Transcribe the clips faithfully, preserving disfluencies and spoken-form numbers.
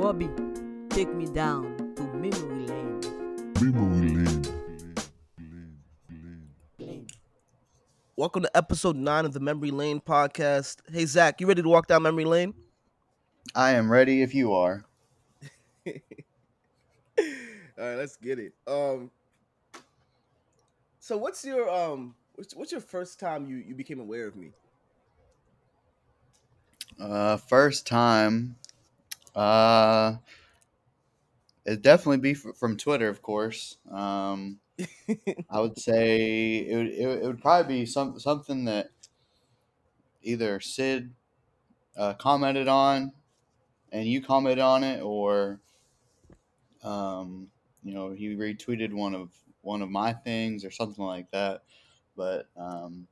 Wobby, take me down to memory lane. Memory lane. Welcome to episode nine of the Memory Lane podcast. Hey, Zach, you ready to walk down memory lane? I am ready if you are. All right, let's get it. Um, so what's your um, what's, what's your first time you, you became aware of me? Uh, first time, uh, it'd definitely be f- from Twitter, of course. Um, I would say it would, it, it would probably be some something that either Sid uh, commented on, and you commented on it, or. Um, you know, he retweeted one of one of my things or something like that. But, um,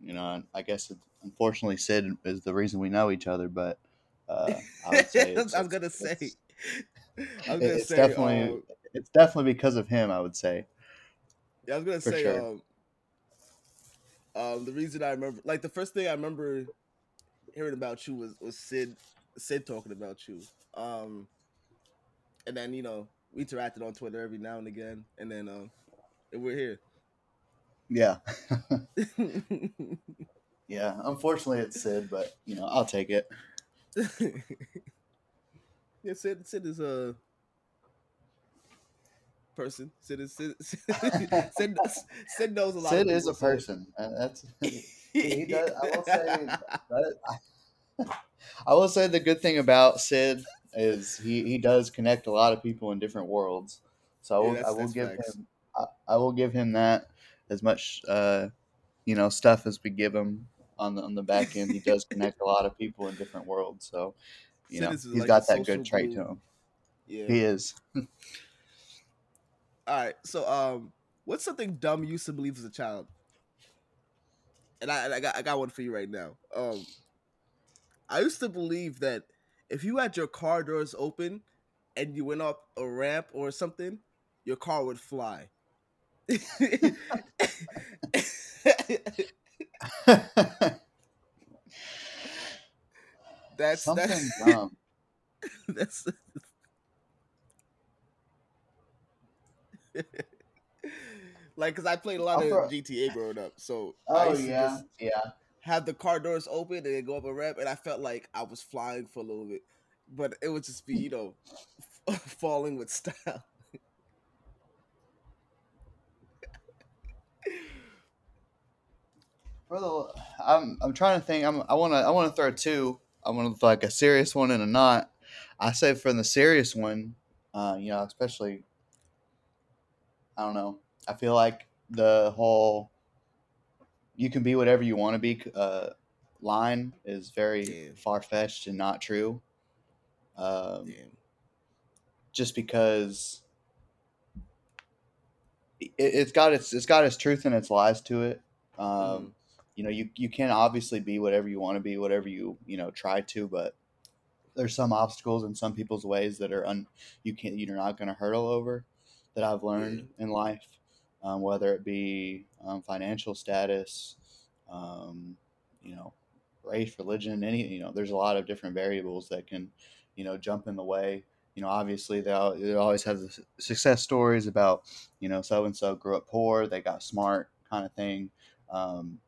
you know, I guess it, unfortunately Sid is the reason we know each other. But uh, I would say it's, I was gonna it's, say, it's, I was gonna it's say, definitely um, it's definitely because of him. I would say. Yeah, I was gonna say sure. um, um, the reason I remember, like the first thing I remember hearing about you was was Sid Sid talking about you. Um. And then, you know, we interacted on Twitter every now and again. And then um, and we're here. Yeah. Yeah. Unfortunately, it's Sid, but, you know, I'll take it. Yeah, Sid, Sid is a person. Sid is Sid, Sid, Sid, Sid knows a lot. Sid of is a person. And that's he does, I will say. That, I, I will say the good thing about Sid is he, he does connect a lot of people in different worlds, so I will, yeah, I will give facts. him I, I will give him that as much uh you know stuff as we give him on the on the back end. He does connect a lot of people in different worlds, so you Sid know he's like got that good trait to him. Yeah, he is. All right, so um, what's something dumb you used to believe as a child? And I and I got I got one for you right now. Um, I used to believe that if you had your car doors open and you went up a ramp or something, your car would fly. that's something that's, dumb. That's like, cause I played a lot oh, of G T A growing up, so oh yeah, just, yeah. Had the car doors open and then go up a ramp, and I felt like I was flying for a little bit, but it would just be, you know, f- falling with style. Brother, I'm I'm trying to think. I'm I wanna I wanna throw two. I want like a serious one and a not. I say from the serious one, uh, you know, especially. I don't know. I feel like the whole. You can be whatever you want to be. Uh, line is very yeah. far-fetched and not true. Um, yeah. Just because it, it's got its it's got its truth and its lies to it. Um, mm-hmm. You know, you you can obviously be whatever you want to be, whatever you you know try to, but there's some obstacles in some people's ways that are un, you can't you're not going to hurdle over. That I've learned yeah. in life. Um, whether it be um, financial status, um, you know, race, religion, any, you know, there's a lot of different variables that can, you know, jump in the way. You know, obviously they always have the success stories about, you know, so-and-so grew up poor, they got smart kind of thing. Um,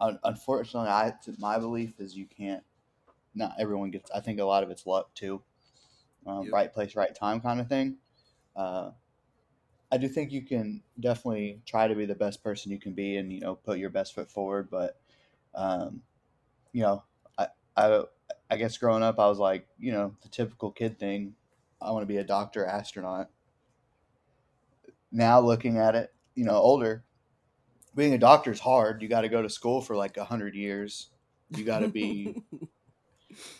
unfortunately, I, my belief is you can't, not everyone gets, I think a lot of it's luck too. Um, yep. Right place, right time kind of thing. Uh, I do think you can definitely try to be the best person you can be and, you know, put your best foot forward. But, um, you know, I, I, I guess growing up, I was like, you know, the typical kid thing. I want to be a doctor, astronaut. Now looking at it, you know, older, being a doctor is hard. You got to go to school for like a hundred years. You got to be,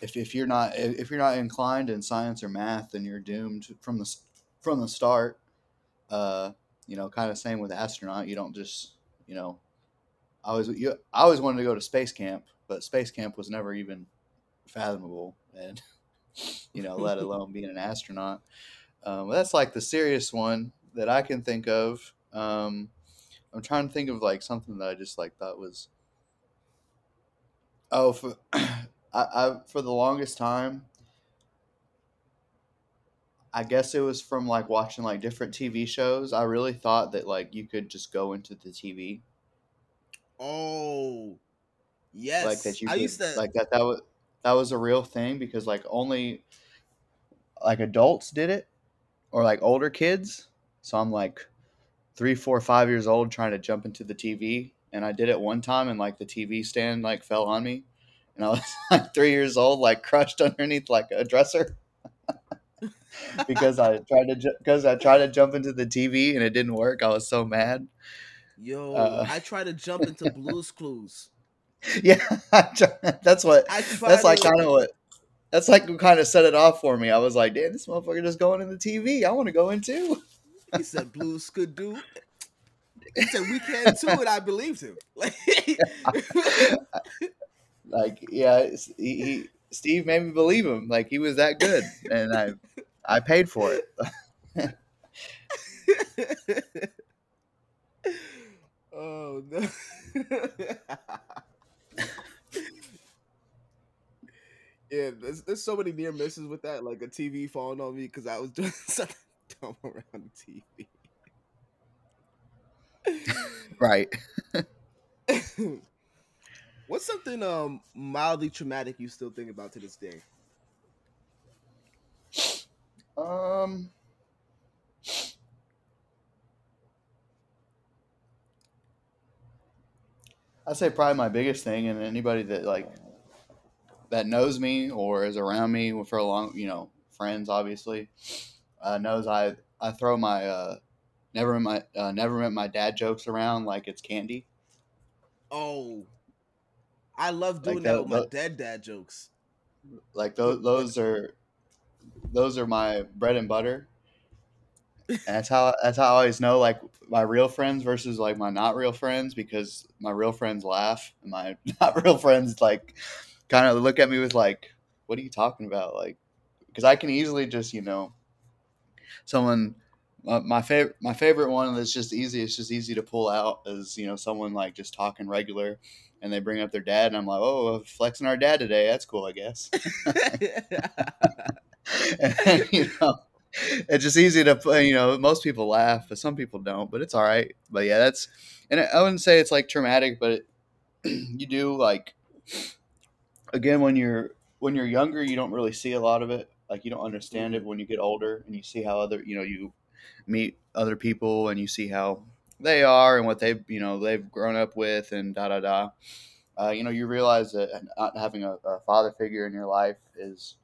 if, if you're not, if you're not inclined in science or math, then you're doomed from the, from the start. Uh, you know, kind of same with astronaut. You don't just, you know, I always, you, I always wanted to go to space camp, but space camp was never even fathomable, and you know, let alone being an astronaut. Um, that's like the serious one that I can think of. Um, I'm trying to think of like something that I just like thought was. Oh, for I, I for the longest time, I guess it was from like watching like different T V shows. I really thought that like you could just go into the T V. Oh, yes. Like that you I could, used to like that that was that was a real thing, because like only like adults did it, or like older kids. So I'm like three, four, five years old trying to jump into the T V, and I did it one time, and like the T V stand like fell on me, and I was like three years old, like crushed underneath like a dresser. because I tried to ju- because I tried to jump into the T V and it didn't work. I was so mad. Yo, uh, I tried to jump into Blue's Clues. Yeah, tried, that's what. That's like kind of what. That's like kind of set it off for me. I was like, damn, this motherfucker just going in the T V. I want to go in too. He said, "Blues could do." He said, "We can too," and I believed him. Like, like yeah, he, he Steve made me believe him. Like he was that good, and I. I paid for it. Oh, no. Yeah, there's, there's so many near misses with that. Like a T V falling on me because I was doing something dumb around the T V. Right. What's something um mildly traumatic you still think about to this day? Um, I'd say probably my biggest thing, and anybody that like that knows me or is around me for a long, you know, friends obviously, uh, knows I I throw my uh, never my uh, never met my dad jokes around like it's candy. Oh, I love doing like that, that with my dead dad jokes. Like those those are. Those are my bread and butter. And that's how that's how I always know like my real friends versus like my not real friends, because my real friends laugh and my not real friends like kind of look at me with like, "What are you talking about?" Like, because I can easily just, you know, someone uh, my favorite my favorite one that's just easy. It's just easy to pull out is, you know, someone like just talking regular, and they bring up their dad, and I'm like, "Oh, flexing our dad today. That's cool, I guess." And, you know, it's just easy to, you know, most people laugh, but some people don't, but it's all right. But yeah, that's, and I wouldn't say it's like traumatic, but it, you do like, again, when you're, when you're younger, you don't really see a lot of it. Like you don't understand it. When you get older and you see how other, you know, you meet other people and you see how they are and what they've, you know, they've grown up with and da, da, da, uh, you know, you realize that not having a, a father figure in your life is,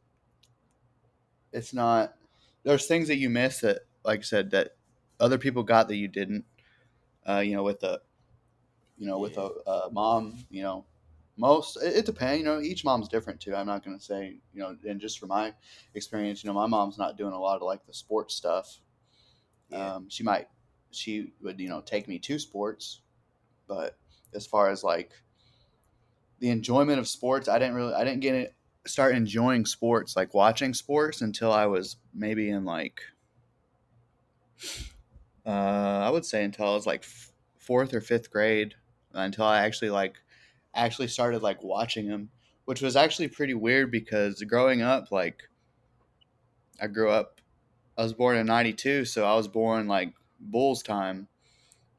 it's not, there's things that you miss that, like I said, that other people got that you didn't, uh, you know, with a, you know, with a, a mom, you know, most, it, it depends, you know, each mom's different too. I'm not going to say, you know, and just from my experience, you know, my mom's not doing a lot of like the sports stuff. Yeah. Um, she might, she would, you know, take me to sports, but as far as like the enjoyment of sports, I didn't really, I didn't get it. Start enjoying sports, like watching sports, until I was maybe in like, uh, I would say until I was like f- fourth or fifth grade, until I actually like, actually started like watching them, which was actually pretty weird because growing up, like I grew up, I was born in ninety-two. So I was born like Bulls time.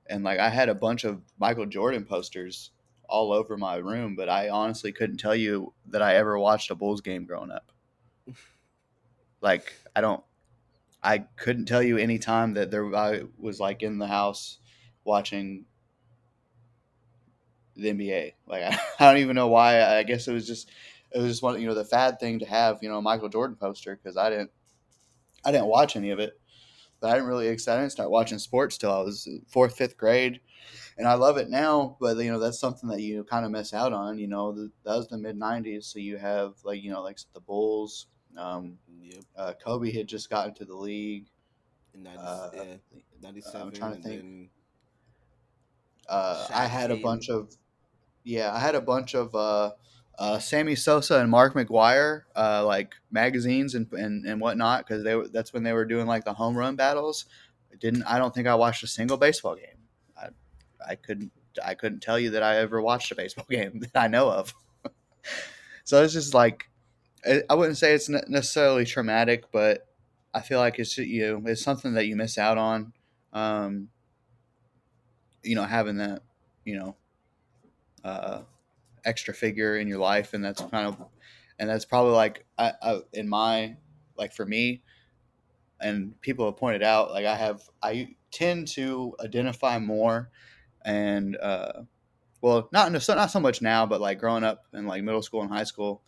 And like, I had a bunch of Michael Jordan posters all over my room, but I honestly couldn't tell you that I ever watched a Bulls game growing up. Like, I don't, I couldn't tell you any time that there I was like in the house watching the N B A. Like, I, I don't even know why. I guess it was just, it was just one, you know, the fad thing to have, you know, a Michael Jordan poster. Cause I didn't, I didn't watch any of it, but I didn't really, I didn't start watching sports till I was fourth, fifth grade. And I love it now, but, you know, that's something that you kind of miss out on. You know, the, that was the mid-nineties, so you have, like, you know, like the Bulls. Um, yep. uh, Kobe had just gotten to the league. In ninety, uh, yeah, ninety-seven. I'm trying to think. Uh, I had a bunch of – yeah, I had a bunch of uh, uh, Sammy Sosa and Mark McGuire, uh, like, magazines and, and, and whatnot, because they that's when they were doing, like, the home run battles. I didn't – I don't think I watched a single baseball game. I couldn't I couldn't tell you that I ever watched a baseball game that I know of. So it's just like, I wouldn't say it's necessarily traumatic, but I feel like it's, you know, it's something that you miss out on, um, you know, having that, you know, uh, extra figure in your life. And that's kind of, and that's probably like, I, I in my, like for me, and people have pointed out, like I have, I tend to identify more and, uh, well, not, not so much now, but like growing up in like middle school and high school,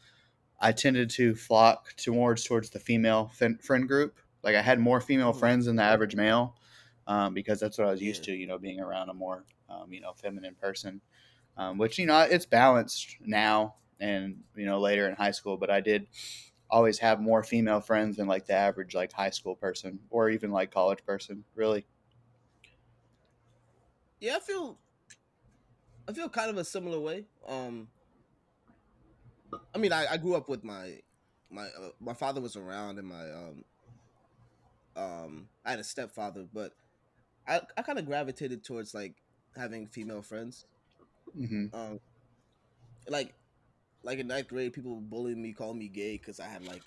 I tended to flock towards towards the female fin- friend group. Like I had more female friends than the average male, um, because that's what I was used to, you know, being around a more, um, you know, feminine person, um, which, you know, it's balanced now and, you know, later in high school. But I did always have more female friends than like the average like high school person or even like college person, really. Yeah, I feel I feel kind of a similar way. Um I mean, I, I grew up with my, my, uh, my father was around and my, um, um, I had a stepfather, but I, I kind of gravitated towards like having female friends. Mm-hmm. Um, like, like in ninth grade, people bullied me, called me gay. Cause I had like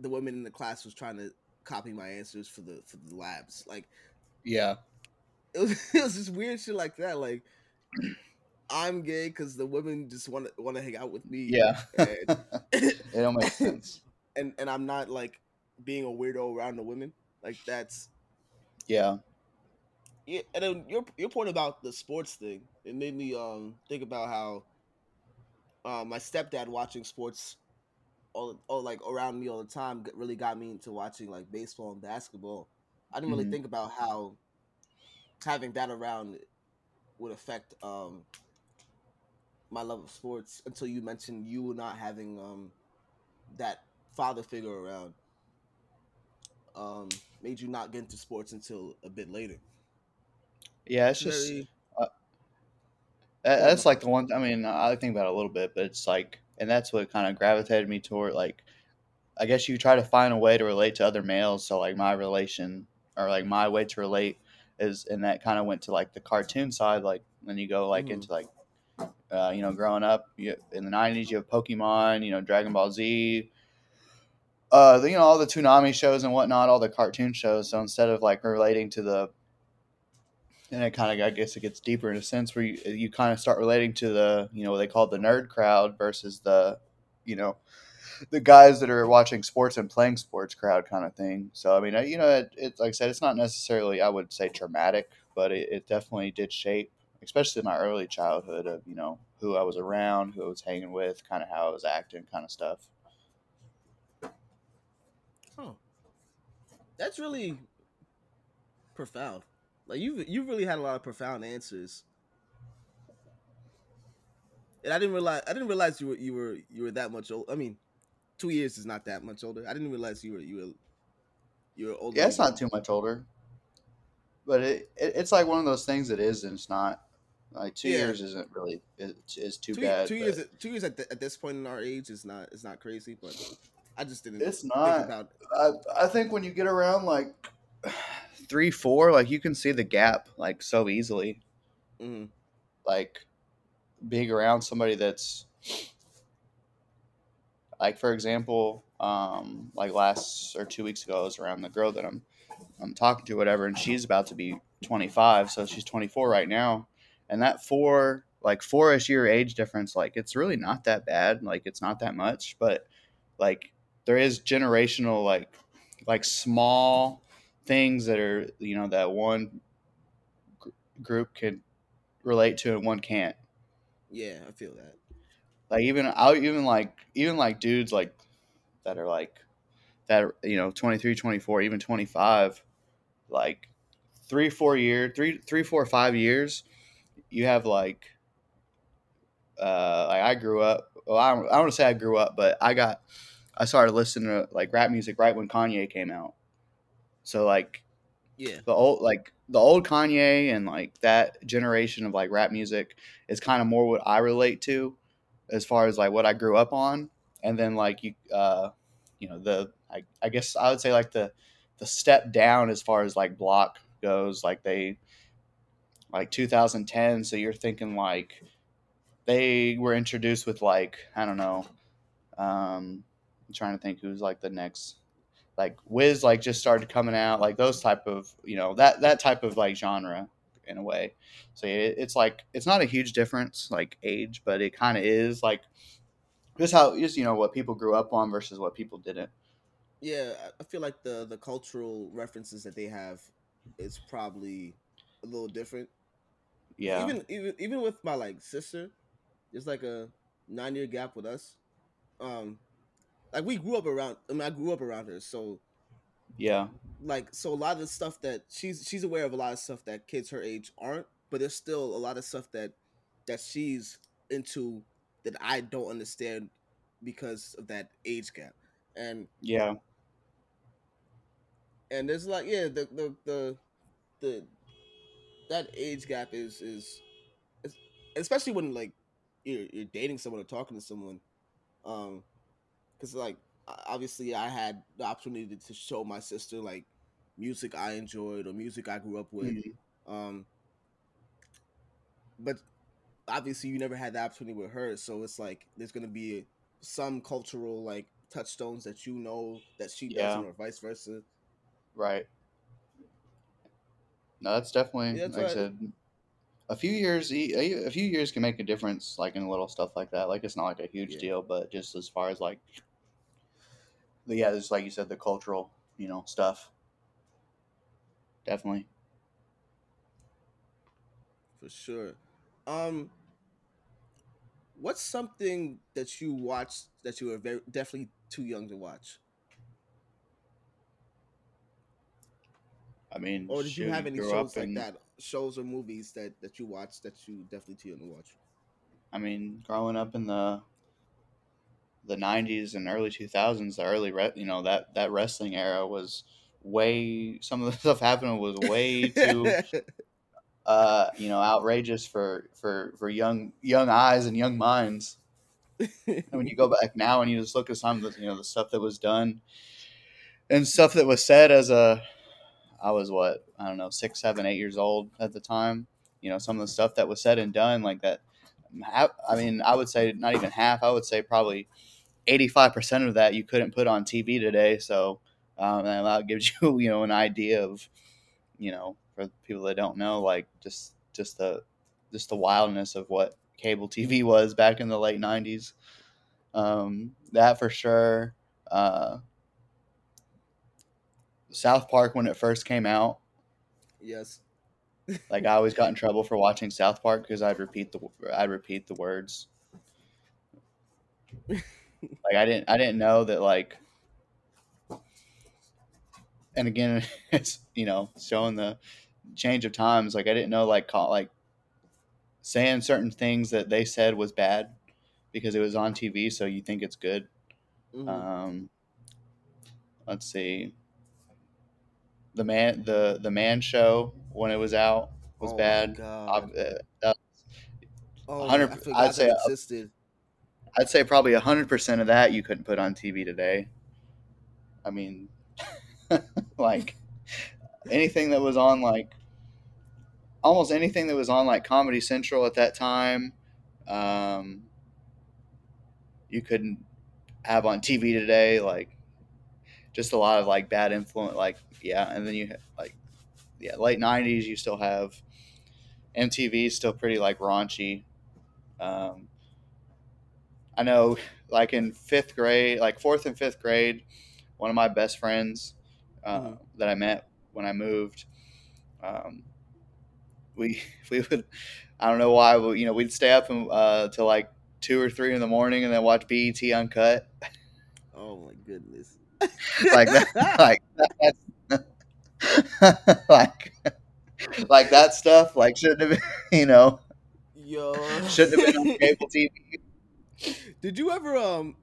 the women in the class was trying to copy my answers for the, for the labs. Like, yeah, it was, it was just weird shit like that. Like, I'm gay because the women just want to want to hang out with me. Yeah, and, it don't make sense. And and I'm not like being a weirdo around the women. Like that's yeah. Yeah, and then your your point about the sports thing, it made me um think about how uh, my stepdad watching sports all all like around me all the time really got me into watching like baseball and basketball. I didn't really mm-hmm. think about how having that around would affect um. my love of sports until you mentioned you not having um that father figure around um made you not get into sports until a bit later. Yeah, it's just Very, uh, that's like the one. I mean, I think about it a little bit, but it's like, and that's what kind of gravitated me toward. Like, I guess you try to find a way to relate to other males. So like my relation or like my way to relate is, and that kind of went to like the cartoon side. Like when you go like mm. into like. Uh, you know, growing up you, in the nineties, you have Pokemon, you know, Dragon Ball Z, uh, the, you know, all the Toonami shows and whatnot, all the cartoon shows. So instead of like relating to the, and it kind of, I guess it gets deeper in a sense where you, you kind of start relating to the, you know, what they call the nerd crowd versus the, you know, the guys that are watching sports and playing sports crowd kind of thing. So, I mean, I, you know, it, it, like I said, it's not necessarily, I would say traumatic, but it, it definitely did shape, especially in my early childhood, of, you know, who I was around, who I was hanging with, kind of how I was acting, kind of stuff. Huh. That's really profound. Like, you you really had a lot of profound answers. And I didn't realize I didn't realize you were you were you were that much old. I mean, two years is not that much older. I didn't realize you were you were you were older. Yeah, it's not too much older. But it, it it's like one of those things that is and it's not. Like two yeah. years isn't really is it, too two, bad. Two years, two years at, the, at this point in our age is not is not crazy. But I just didn't. It's think not. About it. I I think when you get around like three, four, like you can see the gap like so easily. Mm-hmm. Like being around somebody that's like, for example, um, like last or two weeks ago, I was around the girl that I'm I'm talking to, whatever, and she's about to be twenty-five, so she's twenty-four right now. And that four, like four-ish year age difference, like it's really not that bad. Like it's not that much, but like there is generational, like, like small things that are, you know, that one gr- group can relate to and one can't. Yeah, I feel that. Like even, I'll even like, even like dudes like that are like, that, you know, twenty-three, twenty-four, even twenty-five, like three, four year, three, three, four, five years. You have like, uh, like I grew up, well, I don't, I don't want to say I grew up, but I got, I started listening to like rap music right when Kanye came out. So like, yeah, the old, like the old Kanye and like that generation of like rap music is kind of more what I relate to as far as like what I grew up on. And then like, you, uh, you know, the, I, I guess I would say like the, the step down as far as like block goes, like they, like two thousand ten. So you're thinking like they were introduced with like, I don't know. Um, I'm trying to think who's like the next, like Wiz like just started coming out, like those type of, you know, that that type of like genre in a way. So it, it's like it's not a huge difference like age, but it kind of is like just how just you know what people grew up on versus what people didn't. Yeah, I feel like the the cultural references that they have is probably a little different. Yeah. Even even even with my like sister, there's like a nine year gap with us. Um, like we grew up around. I mean, I grew up around her, so yeah. Like so, a lot of the stuff that she's she's aware of, a lot of stuff that kids her age aren't. But there's still a lot of stuff that that she's into that I don't understand because of that age gap. And yeah. And there's like yeah the the the the. That age gap is, is, is especially when like you're, you're dating someone or talking to someone, um, because like obviously I had the opportunity to show my sister like music I enjoyed or music I grew up with, mm-hmm. um, but obviously you never had the opportunity with her, so it's like there's gonna be some cultural like touchstones that you know that she yeah. doesn't, or vice versa, right? No, that's definitely yeah, that's like right. I said, a few years. A few years can make a difference, like in little stuff like that. Like it's not like a huge yeah. deal, but just as far as like, yeah, just like you said, the cultural, you know, stuff. Definitely. For sure. Um, what's something that you watched that you were very, definitely too young to watch? I mean, or did you have any shows like in, that, shows or movies that, that you watched that you definitely too young to watch? I mean, growing up in the the nineties and early two thousands, the early re- you know that, that wrestling era was way. Some of the stuff happening was way too, uh, you know, outrageous for, for, for young young eyes and young minds. And when you go back now and you just look at some of the, you know, the stuff that was done and stuff that was said as a I was what, I don't know, six, seven, eight years old at the time. You know, some of the stuff that was said and done like that. I mean, I would say not even half. I would say probably eighty-five percent of that you couldn't put on T V today. So um, that gives you, you know, an idea of, you know, for people that don't know, like just just the just the wildness of what cable T V was back in the late nineties. Um, that for sure. Uh, South Park when it first came out. Yes. Like I always got in trouble for watching South Park because I'd repeat the I'd repeat the words. Like I didn't I didn't know that like. And again, it's you know showing the change of times. Like I didn't know like call, like saying certain things that they said was bad because it was on T V, so you think it's good. Mm-hmm. Um, let's see. The man, the, the man show when it was out was oh bad. I, uh, oh, I I'd say existed. I'd say probably a hundred percent of that you couldn't put on T V today. I mean, like anything that was on like almost anything that was on like Comedy Central at that time, um, you couldn't have on T V today. Like just a lot of like bad influence, like. Yeah, and then you have, like, yeah, late nineties. You still have M T V is still pretty like raunchy. Um, I know, like in fifth grade, like fourth and fifth grade, one of my best friends uh, mm-hmm. that I met when I moved, um, we we would, I don't know why, but, you know, we'd stay up and, uh, till like two or three in the morning and then watch B E T Uncut. Oh my goodness! Like that, like that, that's. like, like that stuff, like shouldn't have been, you know, Yo. shouldn't have been on cable T V. Did you ever um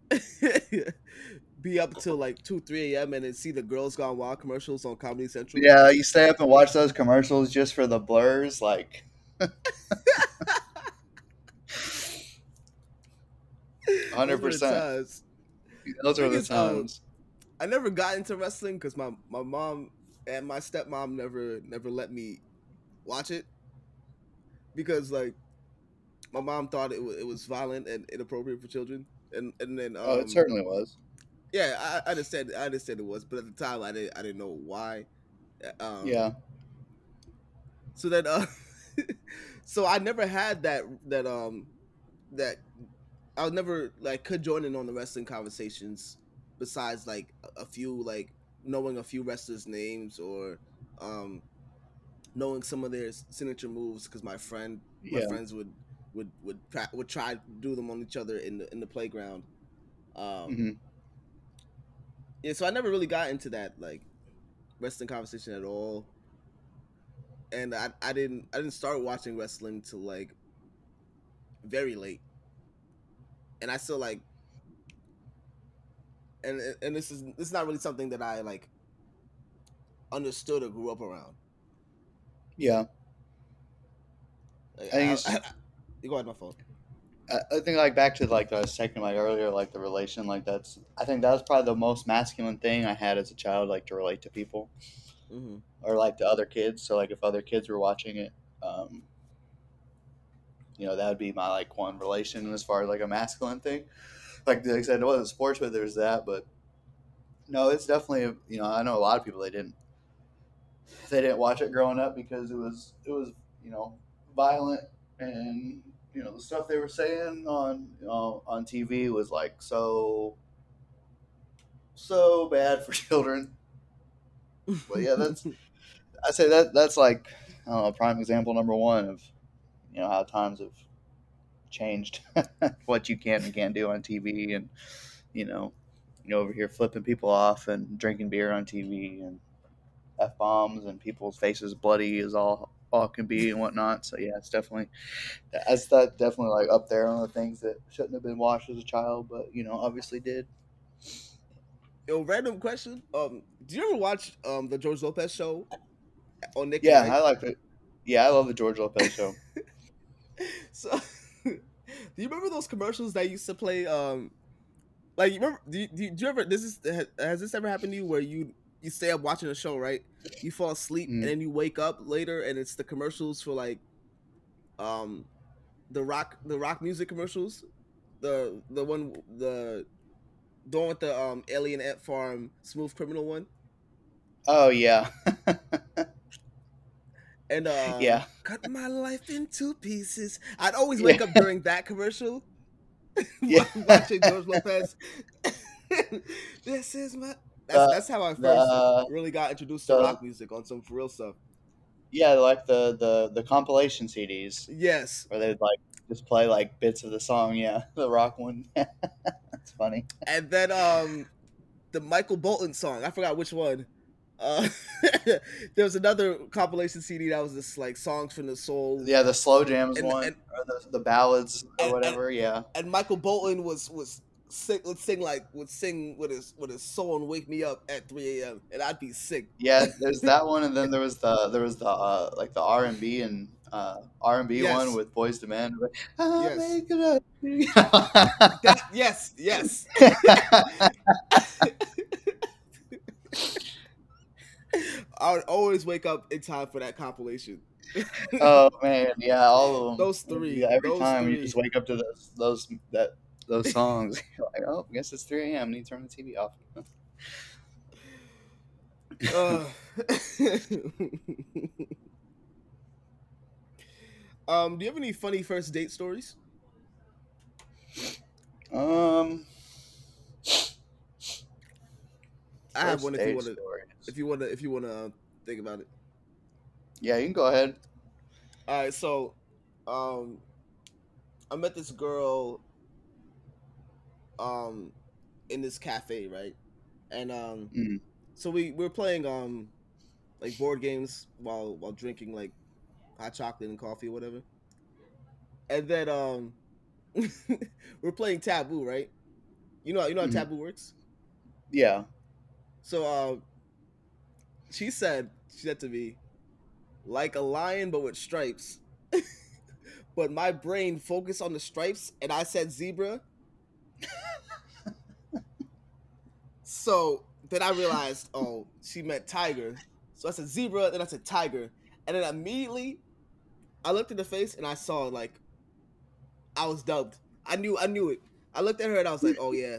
be up till like two, three a m and then see the Girls Gone Wild commercials on Comedy Central? Yeah, you stay up and watch those commercials just for the blurs, like. Hundred percent. Those are the times. Are the times. Um, I never got into wrestling because my my mom. And my stepmom never never let me watch it because like my mom thought it was it was violent and inappropriate for children, and and then um, oh, it certainly was. Yeah, I understand. I understand it was, but at the time, I didn't. I didn't know why. Um, yeah. So that, uh, so I never had that. That um, that I was never like could join in on the wrestling conversations. Besides, like a few, like knowing a few wrestlers' names or, um, knowing some of their signature moves because my friend, my yeah. friends would would would would try to do them on each other in the in the playground. Um. Mm-hmm. Yeah, so I never really got into that like wrestling conversation at all, and I, I didn't I didn't start watching wrestling till like very late, and I still like and and this is this is not really something that I like understood or grew up around. Yeah, like, I think I, it's I, I, you go ahead, my fault. I think like back to like the second like earlier like the relation like that's I think that was probably the most masculine thing I had as a child like to relate to people mm-hmm. or like to other kids. So like if other kids were watching it, um, you know, that would be my like one relation as far as like a masculine thing. Like, like I said, it wasn't sports, but there's that. But no, it's definitely, you know, I know a lot of people they didn't they didn't watch it growing up because it was it was you know violent and. You know, the stuff they were saying on you know, on T V was like so so bad for children. But yeah, that's I say that that's like I don't know, prime example number one of you know how times have changed what you can and can't do on T V, and you know you know over here flipping people off and drinking beer on T V and F bombs and people's faces bloody is all. all can be and whatnot. So yeah, it's definitely that's that definitely like up there on the things that shouldn't have been watched as a child, but you know, obviously did. Yo, random question. Um, do you ever watch um the George Lopez show on Nick? Yeah, I like it. Yeah, I love the George Lopez show. So, do you remember those commercials that used to play? Um, like you remember? Do you, do you ever? This is has this ever happened to you where you? You stay up watching a show, right? You fall asleep mm. and then you wake up later, and it's the commercials for like, um, the rock, the rock music commercials, the the one, the, the one with the um Alien Ant Farm Smooth Criminal one. Oh yeah. And uh, yeah, cut my life into pieces. I'd always wake yeah. up during that commercial, yeah. watching George Lopez. This is my. That's, uh, that's how I first the, really got introduced the, to rock music on some for real stuff. Yeah, like the, the, the compilation C Ds. Yes. Where they'd like just play like bits of the song, yeah. The rock one. That's funny. And then um the Michael Bolton song. I forgot which one. Uh, there was another compilation C D that was just like songs from the soul. Yeah, the slow jams and, one. And, or the, the ballads and, or whatever, and, yeah. And Michael Bolton was was Sing, would sing like would sing with his with his soul and wake me up at three a.m. and I'd be sick. Yeah, there's that one, and then there was the there was the uh, like the R and B and uh, R and B one with Boyz two Men. Yes. That, yes, yes. I would always wake up in time for that compilation. Oh man, yeah, all of them. Those three. Yeah, every those time three. You just wake up to those those that. Those songs. You're like, oh, I guess it's three a.m. I need to turn the T V off. uh. um, do you have any funny first date stories? Um, I have one if you want to. If you want to, if you want to think about it. Yeah, you can go ahead. All right, so, um, I met this girl. Um, in this cafe, right? And um, mm-hmm. so we, we were playing um, like board games while while drinking like hot chocolate and coffee or whatever. And then um, we're playing Taboo, right? You know you know how mm-hmm. Taboo works? Yeah. So um, she said she said to me, like a lion but with stripes. But my brain focused on the stripes, and I said zebra. So then I realized, oh, she meant tiger. So I said zebra, then I said tiger, and then immediately I looked in the face and I saw like I was dubbed. I knew, I knew it. I looked at her and I was like, oh yeah,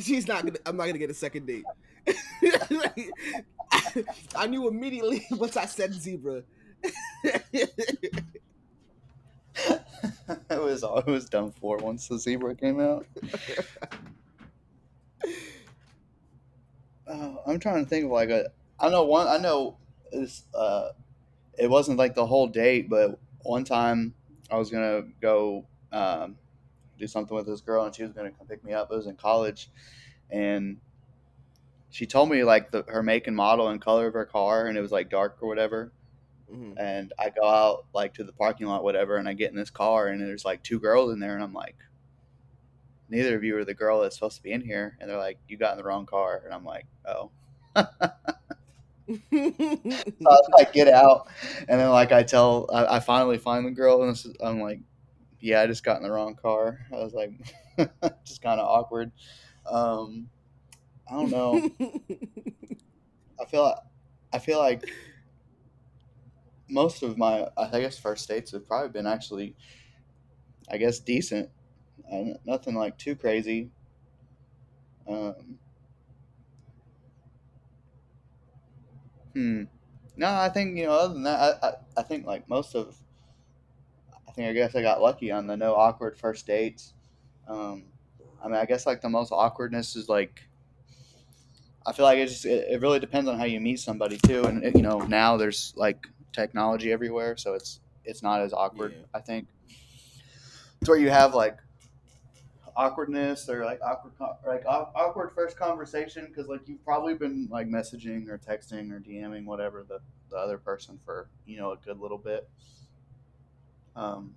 She's not gonna, I'm not gonna get a second date. I, I knew immediately once I said zebra. It was all it was done for once the zebra came out. Oh, I'm trying to think of like a. I know one. I know it's. Uh, it wasn't like the whole date, but one time I was gonna go um, do something with this girl, and she was gonna come pick me up. I was in college, and she told me like the, her make and model and color of her car, and it was like dark or whatever. Mm-hmm. And I go out like to the parking lot, whatever, and I get in this car, and there's like two girls in there, and I'm like, neither of you are the girl that's supposed to be in here. And they're like, you got in the wrong car. And I'm like, oh. So I was like, get out. And then like I tell, I, I finally find the girl, and this is, I'm like, yeah, I just got in the wrong car. I was like, just kind of awkward. Um, I don't know. I feel, I feel like most of my, I guess, first dates have probably been actually, I guess, decent. Uh, nothing like too crazy. Um, hmm. No, I think, you know, other than that, I, I, I think like most of, I think I guess I got lucky on the no awkward first dates. Um, I mean, I guess like the most awkwardness is like, I feel like it just, it, it really depends on how you meet somebody too. And, it, you know, now there's like technology everywhere, so it's, it's not as awkward, yeah. I think. It's where you have like, awkwardness or like awkward like awkward first conversation because like you've probably been like messaging or texting or DMing whatever the, the other person for, you know, a good little bit, um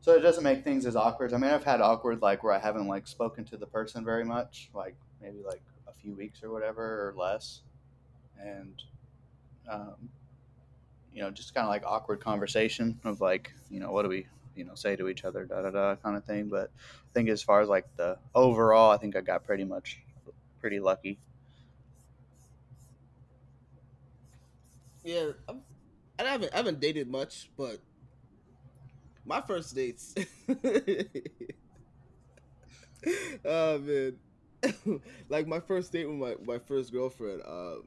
so it doesn't make things as awkward. I mean, I've had awkward like where I haven't like spoken to the person very much, like maybe like a few weeks or whatever or less, and um you know, just kind of like awkward conversation of like, you know, what do we, you know, say to each other, da da da kind of thing. But I think as far as like the overall, I think I got pretty much pretty lucky. Yeah, I'm, I haven't I haven't dated much, but my first dates. Oh man, like my first date with my my first girlfriend. Um,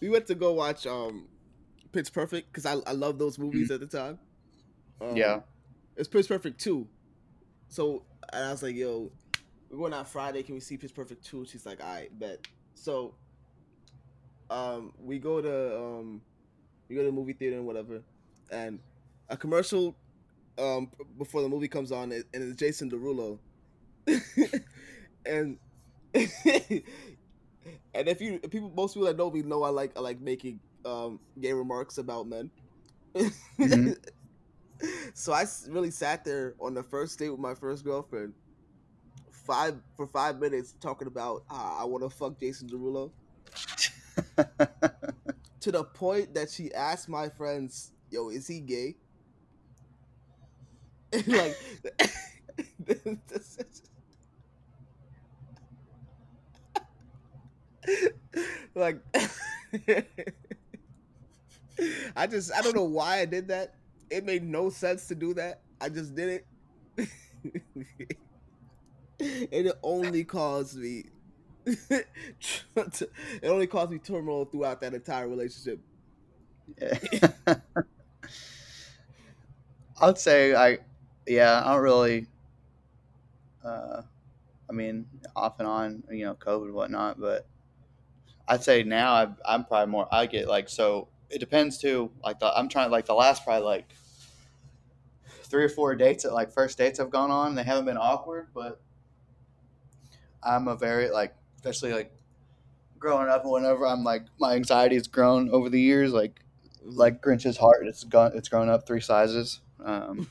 we went to go watch um. Pitch Perfect, because I I love those movies at the time. Um, yeah. It's Pitch Perfect two. So, and I was like, yo, we're going out Friday. Can we see Pitch Perfect two? She's like, all right, bet. So, um, we go to, um, we go to the movie theater and whatever, and a commercial um, before the movie comes on, and it's Jason Derulo. and... And if you people, most people that know me know I like I like making um, gay remarks about men. Mm-hmm. So I really sat there on the first date with my first girlfriend, five for five minutes talking about ah, I want to fuck Jason Derulo. To the point that she asked my friends, "Yo, is he gay?" Like. Like, I just, I don't know why I did that. It made no sense to do that. I just did it. And it only caused me, it only caused me turmoil throughout that entire relationship. Yeah. I'd say I, yeah, I don't really, uh, I mean, off and on, you know, COVID and whatnot, but I'd say now I've, I'm probably more, I get like, so it depends too. Like the, I'm trying like the last probably like three or four dates that like first dates have gone on. They haven't been awkward, but I'm a very like, especially like growing up and whenever I'm like, my anxiety has grown over the years. Like, like Grinch's heart, it's gone, it's grown up three sizes. Um,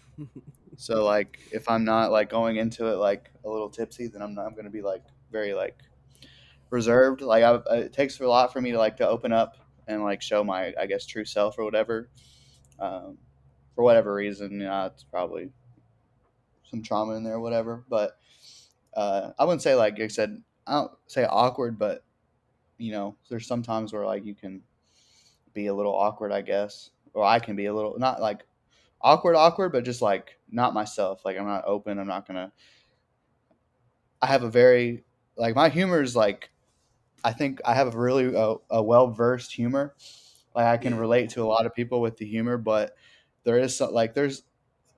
so like, if I'm not like going into it, like a little tipsy, then I'm not going to be like very like, reserved. Like I, it takes a lot for me to like to open up and like show my, I guess, true self or whatever, um, for whatever reason. Yeah, it's probably some trauma in there or whatever, but uh, I wouldn't say like I said, I don't say awkward, but you know, there's some times where like you can be a little awkward, I guess, or I can be a little, not like awkward, awkward, but just like not myself. Like I'm not open. I'm not gonna. I have a very like my humor is like, I think I have a really a, a well versed humor. Like I can relate to a lot of people with the humor, but there is some, like there's,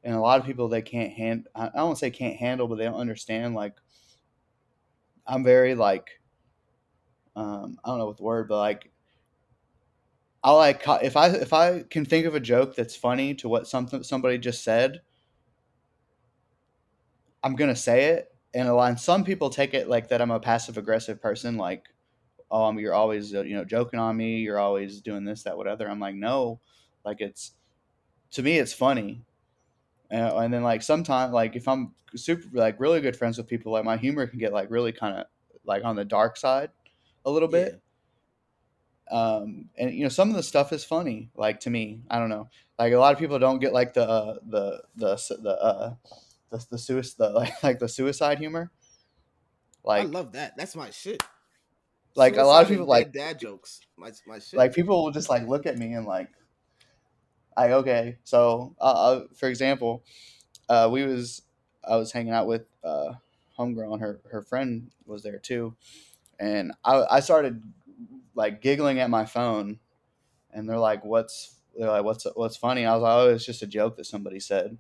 and a lot of people they can't hand. I don't say can't handle, but they don't understand. Like I'm very like, um, I don't know what the word, but like. I like if I if I can think of a joke that's funny to what something somebody just said, I'm gonna say it. And a lot, and some people take it like that I'm a passive aggressive person, like, oh, um, you're always you know joking on me, you're always doing this, that, whatever. I'm like, no, like it's to me it's funny. And, and then like sometimes like if I'm super like really good friends with people, like my humor can get like really kind of like on the dark side a little bit. Yeah. Um, and you know, some of the stuff is funny, like to me, I don't know, like a lot of people don't get like the, uh, the, the, the, uh, the, the suicide, the, like, like the suicide humor. Like, I love that. That's my shit. Like suicide a lot of people like dad jokes, my, my shit. Like people will just like look at me and like, I, okay. So, uh, for example, uh, we was, I was hanging out with, uh, homegirl and her, her friend was there too. And I, I started like giggling at my phone and they're like, what's, they're like, what's, what's funny? I was like, oh, it's just a joke that somebody said.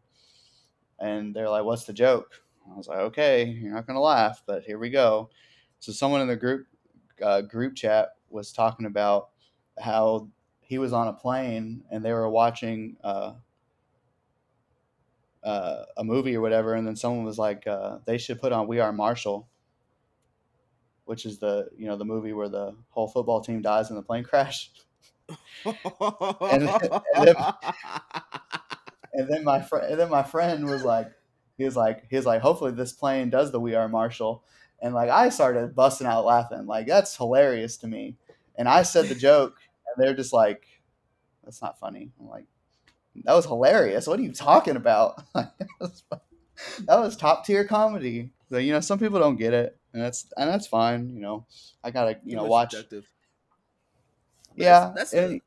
And they're like, what's the joke? I was like, okay, you're not going to laugh, but here we go. So someone in the group, uh, group chat was talking about how he was on a plane and they were watching, uh, uh, a movie or whatever. And then someone was like, uh, they should put on We Are Marshall, which is the, you know, the movie where the whole football team dies in the plane crash. and, then, and, then, and then my friend, and then my friend was like, he was like, he was like, hopefully this plane does the We Are Marshall. And like, I started busting out laughing. Like, that's hilarious to me. And I said the joke and they're just like, that's not funny. I'm like, that was hilarious. What are you talking about? that was, that was top tier comedy. So, you know, some people don't get it. And that's and that's fine, you know. I gotta you, you know watch. Subjective. Yeah, that's, that's it,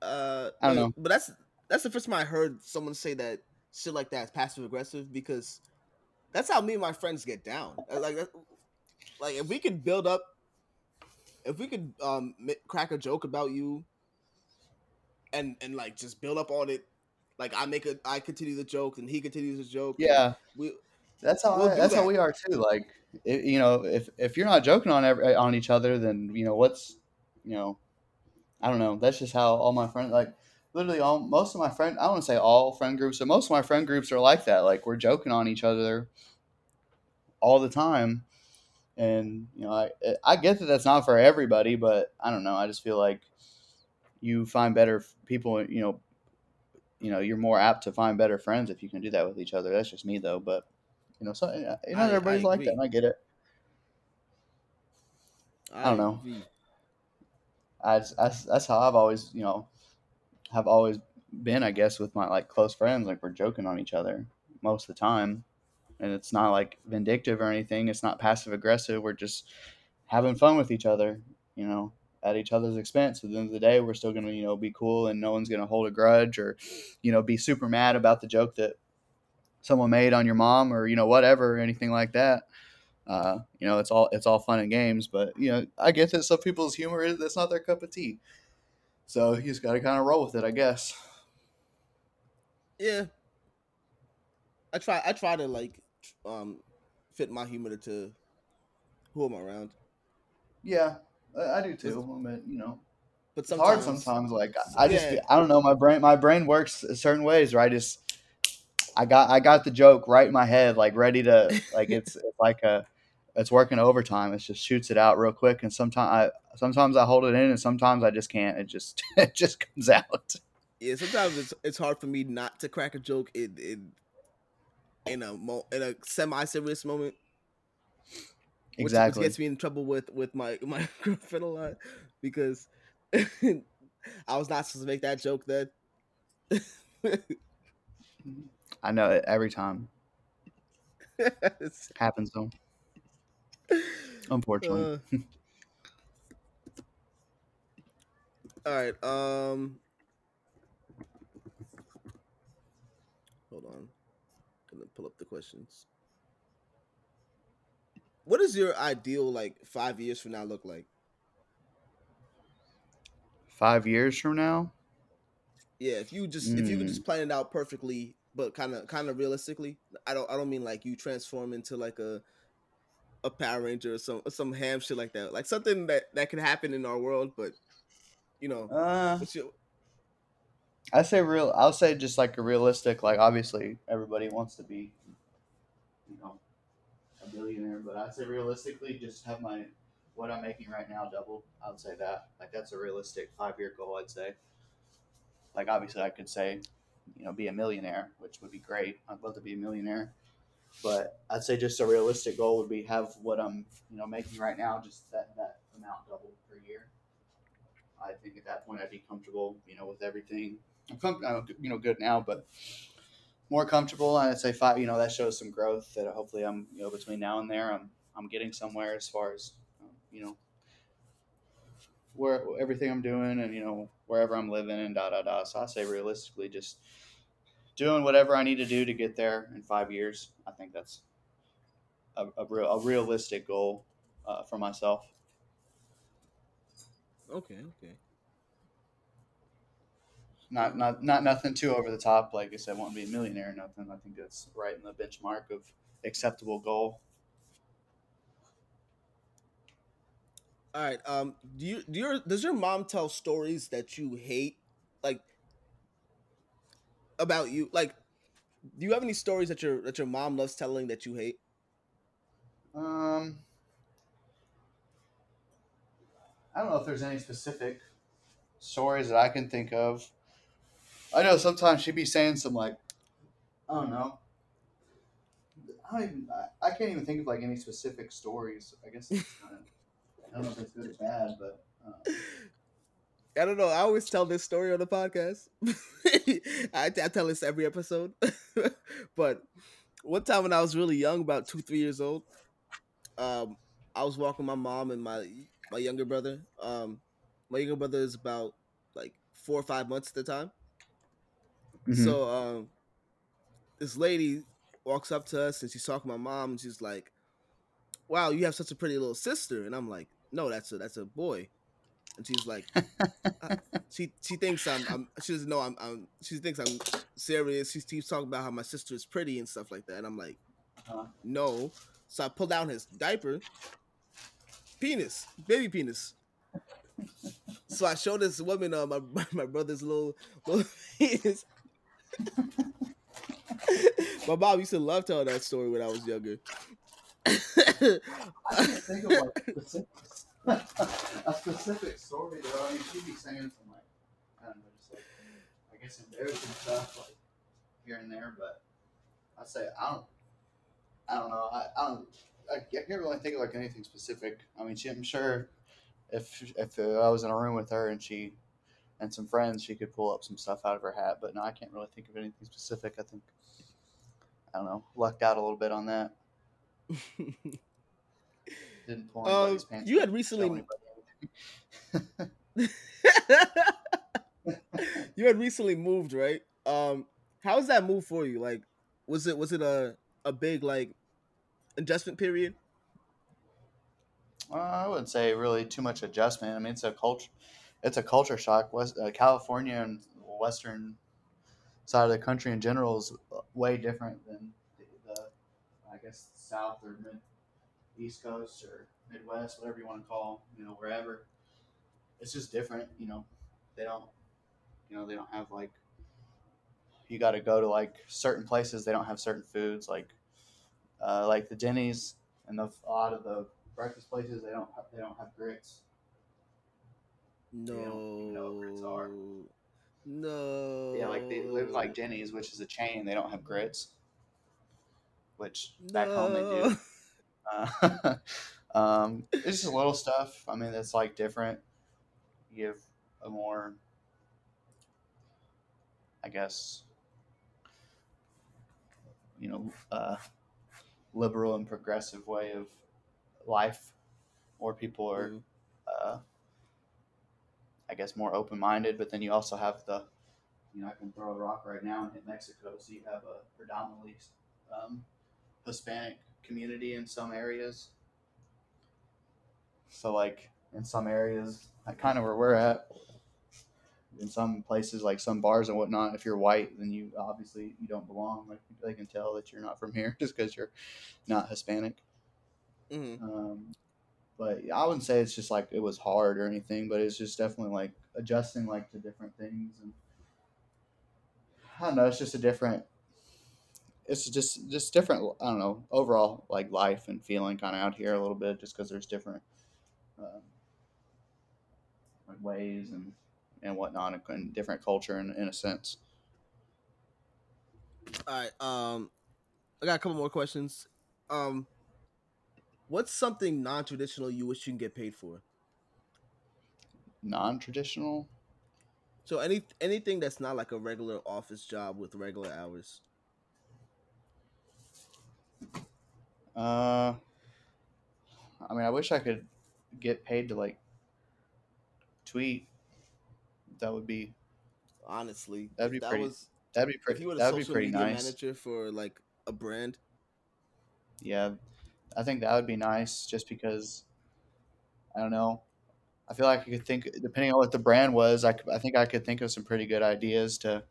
I, uh, I don't know. But that's that's the first time I heard someone say that shit like that is passive aggressive because that's how me and my friends get down. Like, like if we could build up, if we could um crack a joke about you, and and like just build up on it. Like I make a, I continue the joke, and he continues the joke. Yeah, we. That's how we'll I, that's that. how we are too. Like, it, you know, if, if you're not joking on every, on each other, then you know what's, you know, I don't know. That's just how all my friends, like, literally all most of my friend, I don't want to say all friend groups, but most of my friend groups are like that. Like, we're joking on each other all the time, and you know, I I get that that's not for everybody, but I don't know. I just feel like you find better people. You know, you know, you're more apt to find better friends if you can do that with each other. That's just me though, but. You know, so you know, I, everybody's I like that, and I get it. I, I don't know. Agree. I, just, I that's how I've always, you know, have always been, I guess, with my like close friends. Like we're joking on each other most of the time, and it's not like vindictive or anything. It's not passive aggressive. We're just having fun with each other, you know, at each other's expense. At the end of the day, we're still gonna, you know, be cool, and no one's gonna hold a grudge or, you know, be super mad about the joke that someone made on your mom or, you know, whatever, or anything like that. Uh, you know, it's all, it's all fun and games, but you know, I get that some people's humor is, that's not their cup of tea. So you just got to kind of roll with it, I guess. Yeah. I try, I try to like, um, fit my humor to who I'm around. Yeah, I, I do too. But you know, but sometimes, it's hard sometimes. Like I, I just, yeah. I don't know. My brain, my brain works certain ways where I just, I got I got the joke right in my head, like ready to like it's, it's like a it's working overtime. It just shoots it out real quick, and sometimes I sometimes I hold it in, and sometimes I just can't. It just it just comes out. Yeah, sometimes it's it's hard for me not to crack a joke in in, in a mo- in a semi-serious moment. Which, exactly, which gets me in trouble with with my my girlfriend a lot because I was not supposed to make that joke then. I know it every time. It happens though. Unfortunately. Uh, all right. Um, second and pull up the questions. What does your ideal, like, five years from now look like? Five years from now? Yeah, if you just mm. if you could just plan it out perfectly, but kind of kind of realistically. I don't I don't mean like you transform into like a a Power Ranger or some or some ham shit like that. Like something that, that can happen in our world, but you know. Uh, what's your... I say real. I'll say just like a realistic. Like obviously everybody wants to be, you know, a billionaire, but I'd say realistically just have my what I'm making right now double. I'd say that like that's a realistic five year goal. I'd say. Like, obviously, I could say, you know, be a millionaire, which would be great. I'd love to be a millionaire. But I'd say just a realistic goal would be have what I'm, you know, making right now, just that, that amount double per year. I think at that point I'd be comfortable, you know, with everything. I'm, com- I'm you know, good now, but more comfortable. And I'd say five, you know, that shows some growth that hopefully I'm, you know, between now and there, I'm I'm getting somewhere as far as, um, you know, where everything I'm doing and, you know, wherever I'm living and da, da, da. So I say realistically just doing whatever I need to do to get there in five years. I think that's a, a, real, a realistic goal uh, for myself. Okay, okay. Not not not nothing too over the top. Like I said, I won't be a millionaire or nothing. I think that's right in the benchmark of acceptable goal. All right. Um. Do you do your does your mom tell stories that you hate, like about you? Like, do you have any stories that your that your mom loves telling that you hate? Um. I don't know if there's any specific stories that I can think of. I know sometimes she'd be saying some like, I don't know. I don't even. I, I can't even think of like any specific stories. I guess it's kind of. I don't know if it's good or bad, but uh. I don't know. I always tell this story on the podcast. I, I tell this every episode. But one time when I was really young, about two, three years old, um, I was walking my mom and my my younger brother. Um, my younger brother is about like four or five months at the time. Mm-hmm. So um, this lady walks up to us and she's talking to my mom and she's like, "Wow, you have such a pretty little sister," and I'm like, "No, that's a that's a boy," and she's like, uh, "She she thinks I'm, I'm she doesn't know I'm, I'm she thinks I'm serious." She keeps talking about how my sister is pretty and stuff like that, and I'm like, "No," so I pull down his diaper, penis, baby penis. So I show this woman uh, my my brother's little little penis. My mom used to love telling that story when I was younger. I can't think of like a specific, a specific story though. I mean, she'd be saying some like, I don't know, just like, I guess embarrassing stuff like here and there. But I say I don't, I don't know. I, I don't. I, I can't really think of like anything specific. I mean, she, I'm sure if if I was in a room with her and she and some friends, she could pull up some stuff out of her hat. But no, I can't really think of anything specific. I think I don't know. Lucked out a little bit on that. Didn't pull um, pants you had recently you had recently moved, right? Um, how was that move for you? Like, was it was it a, a big like adjustment period? Uh, I wouldn't say really too much adjustment. I mean, it's a culture, it's a culture shock. West uh, California and Western side of the country in general is way different than the, the I guess. South or mid, East Coast or Midwest, whatever you want to call, you know, wherever. It's just different, you know. They don't, you know, they don't have like. You got to go to like certain places. They don't have certain foods like, uh, like the Denny's and the a lot of the breakfast places. They don't, they don't have grits. No. They don't even know what grits are. No. Yeah, like they live like Denny's, which is a chain. They don't have grits. Which back no. home they do. Uh, um, it's just little stuff. I mean, that's like different. You have a more, I guess, you know, uh, liberal and progressive way of life. More people are, mm-hmm. uh, I guess, more open-minded. But then you also have the, you know, I can throw a rock right now and hit Mexico. So you have a predominantly um, Hispanic community in some areas. So, like, in some areas, like kind of where we're at, in some places, like some bars and whatnot, if you're white, then you obviously you don't belong. Like, they can tell that you're not from here just because you're not Hispanic. Mm-hmm. Um, but I wouldn't say it's just like it was hard or anything, but it's just definitely like adjusting like to different things. And I don't know, it's just a different, it's just, just different, I don't know, overall like life and feeling kind of out here a little bit just because there's different uh, like ways and, and whatnot and different culture in, in a sense. All right. Um, I got a couple more questions. Um, What's something non-traditional you wish you can get paid for? Non-traditional? So any anything that's not like a regular office job with regular hours. Uh, I mean, I wish I could get paid to like tweet. That would be honestly. That'd be that pretty. Was, that'd be pretty. If you were the that'd social be pretty media nice. Manager for like a brand. Yeah. I think that would be nice just because, I don't know, I feel like I could think, depending on what the brand was, I, I think I could think of some pretty good ideas to,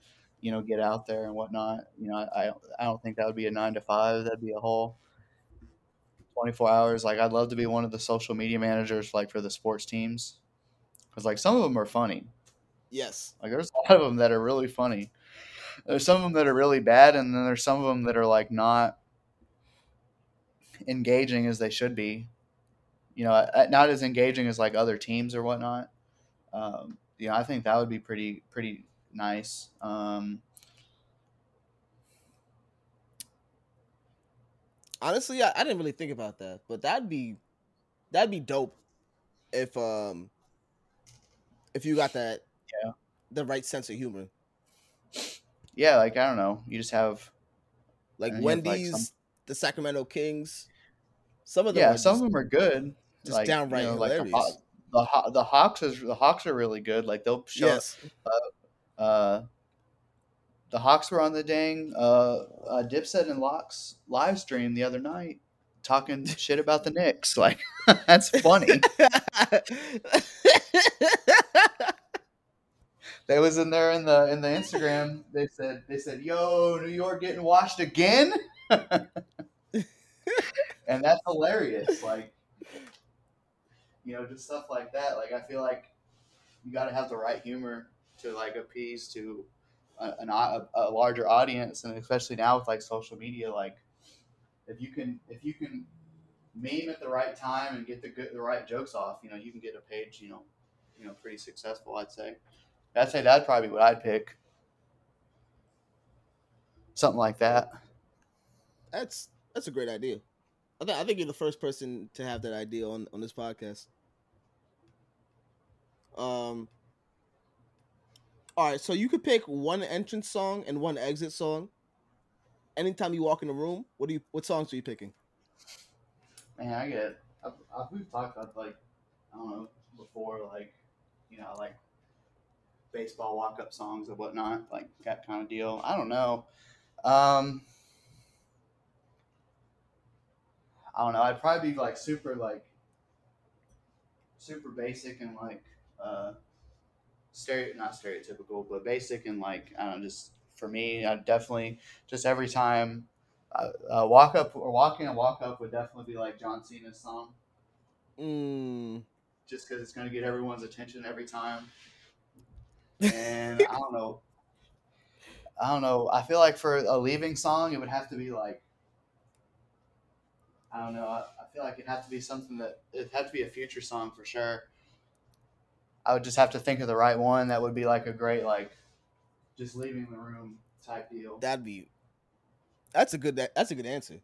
you know, get out there and whatnot. You know, I, I don't think that would be a nine to five. That'd be a whole twenty-four hours. Like, I'd love to be one of the social media managers, like, for the sports teams. Because, like, some of them are funny. Yes. Like, there's a lot of them that are really funny. There's some of them that are really bad, and then there's some of them that are, like, not engaging as they should be, you know, not as engaging as like other teams or whatnot. Um, you know, I think that would be pretty, pretty nice. Um, Honestly, I, I didn't really think about that, but that'd be, that'd be dope. If, um, if you got that, yeah, the right sense of humor. Yeah. Like, I don't know. You just have like Wendy's, have, like, some- the Sacramento Kings. Some of them, yeah, are some just, of them are good. Just like, downright you know, hilarious. Like the, the the Hawks is the Hawks are really good. Like they'll show. Yes. Uh, uh, the Hawks were on the dang uh, uh, Dipset and Locks live stream the other night, talking shit about the Knicks. Like that's funny. They was in there in the in the Instagram. They said they said, "Yo, New York getting washed again." And that's hilarious, like, you know, just stuff like that. Like, I feel like you got to have the right humor to like appease to a, an, a, a larger audience, and especially now with like social media, like if you can if you can meme at the right time and get the good the right jokes off, you know, you can get a page, you know, you know, pretty successful. I'd say I'd say that'd probably be what I'd pick, something like that. That's that's a great idea. I, th- I think you're the first person to have that idea on, on this podcast. Um. All right, so you could pick one entrance song and one exit song. Anytime you walk in the room, what do you? What songs are you picking? Man, I get it. I, I, we've talked about like I don't know before, like you know, like baseball walk-up songs and whatnot, like that kind of deal. I don't know. Um. I don't know. I'd probably be like super, like super basic and like uh, stereo, not stereotypical, but basic and like I don't know. Just for me, I definitely just every time I, uh, walk up or walking and walk up would definitely be like John Cena's song. Mm. Just because it's gonna get everyone's attention every time. And I don't know. I don't know. I feel like for a leaving song, it would have to be like. I don't know. I, I feel like it'd have to be something that it'd have to be a Future song for sure. I would just have to think of the right one. That would be like a great, like just leaving the room type deal. That'd be, that's a good, that's a good answer.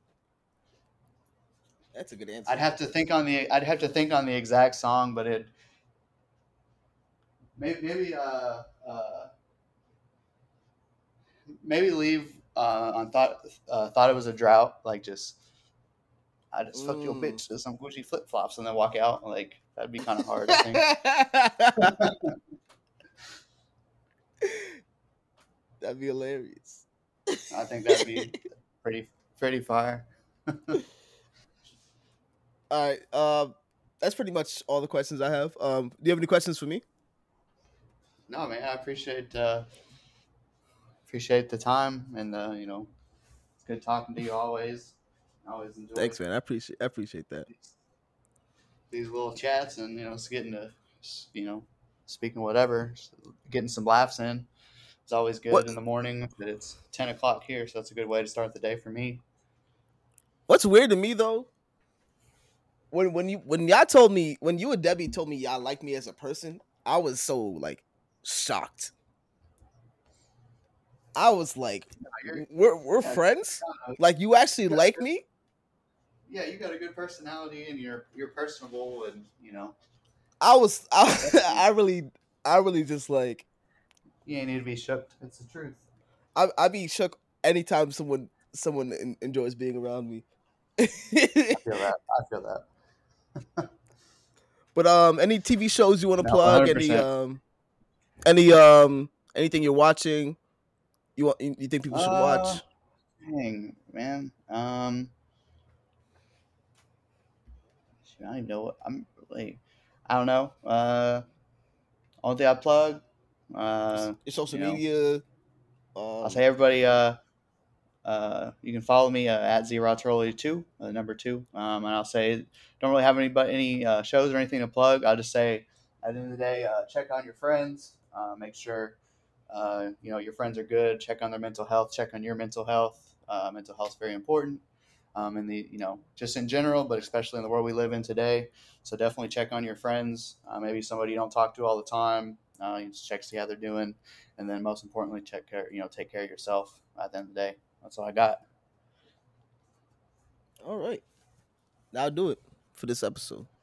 That's a good answer. I'd have to think on the, I'd have to think on the exact song, but it maybe, maybe, uh, uh, maybe leave, uh, on thought, uh, thought it was a drought. Like just, I just fucked mm. your bitch with some Gucci flip flops and then walk out. Like that'd be kind of hard, I think. That'd be hilarious. I think that'd be pretty pretty fire. All right. Uh, that's pretty much all the questions I have. Um, do you have any questions for me? No, man. I appreciate uh, appreciate the time, and uh, you know, it's good talking to you always. I always enjoy. Thanks, it. man. I appreciate I appreciate that. These little chats, and you know, it's getting to you know, speaking whatever, getting some laughs in. It's always good what? in the morning. But it's ten o'clock here, so that's a good way to start the day for me. What's weird to me though, when when you when y'all told me when you and Debbie told me y'all liked me as a person, I was so like shocked. I was like, we're we're yeah, friends? Like you actually like me? Yeah, you got a good personality and you're you're personable and you know. I was I, I really I really just like you ain't need to be shook. It's the truth. I I be shook anytime someone someone in, enjoys being around me. I feel that. I feel that. But um, any T V shows you want to no, plug? one hundred percent. Any um, any um, anything you're watching? You want? You think people should uh, watch? Dang, man. Um, should I know what I'm like? I don't know. Uh, all day I plug. Uh, your social you know, media. Um, I'll say everybody. Uh, uh, you can follow me uh, at Zerotrolly two, uh, number two. Um, and I'll say, don't really have any any uh, shows or anything to plug. I'll just say, at the end of the day, uh, check on your friends. Uh, make sure uh, you know your friends are good. Check on their mental health. Check on your mental health. Uh, mental health is very important. Um, and the you know just in general, but especially in the world we live in today. So definitely check on your friends. Uh, maybe somebody you don't talk to all the time. Uh, you just check see how they're doing, and then most importantly, check care, you know, take care of yourself at the end of the day. That's all I got. All right, that'll do it for this episode.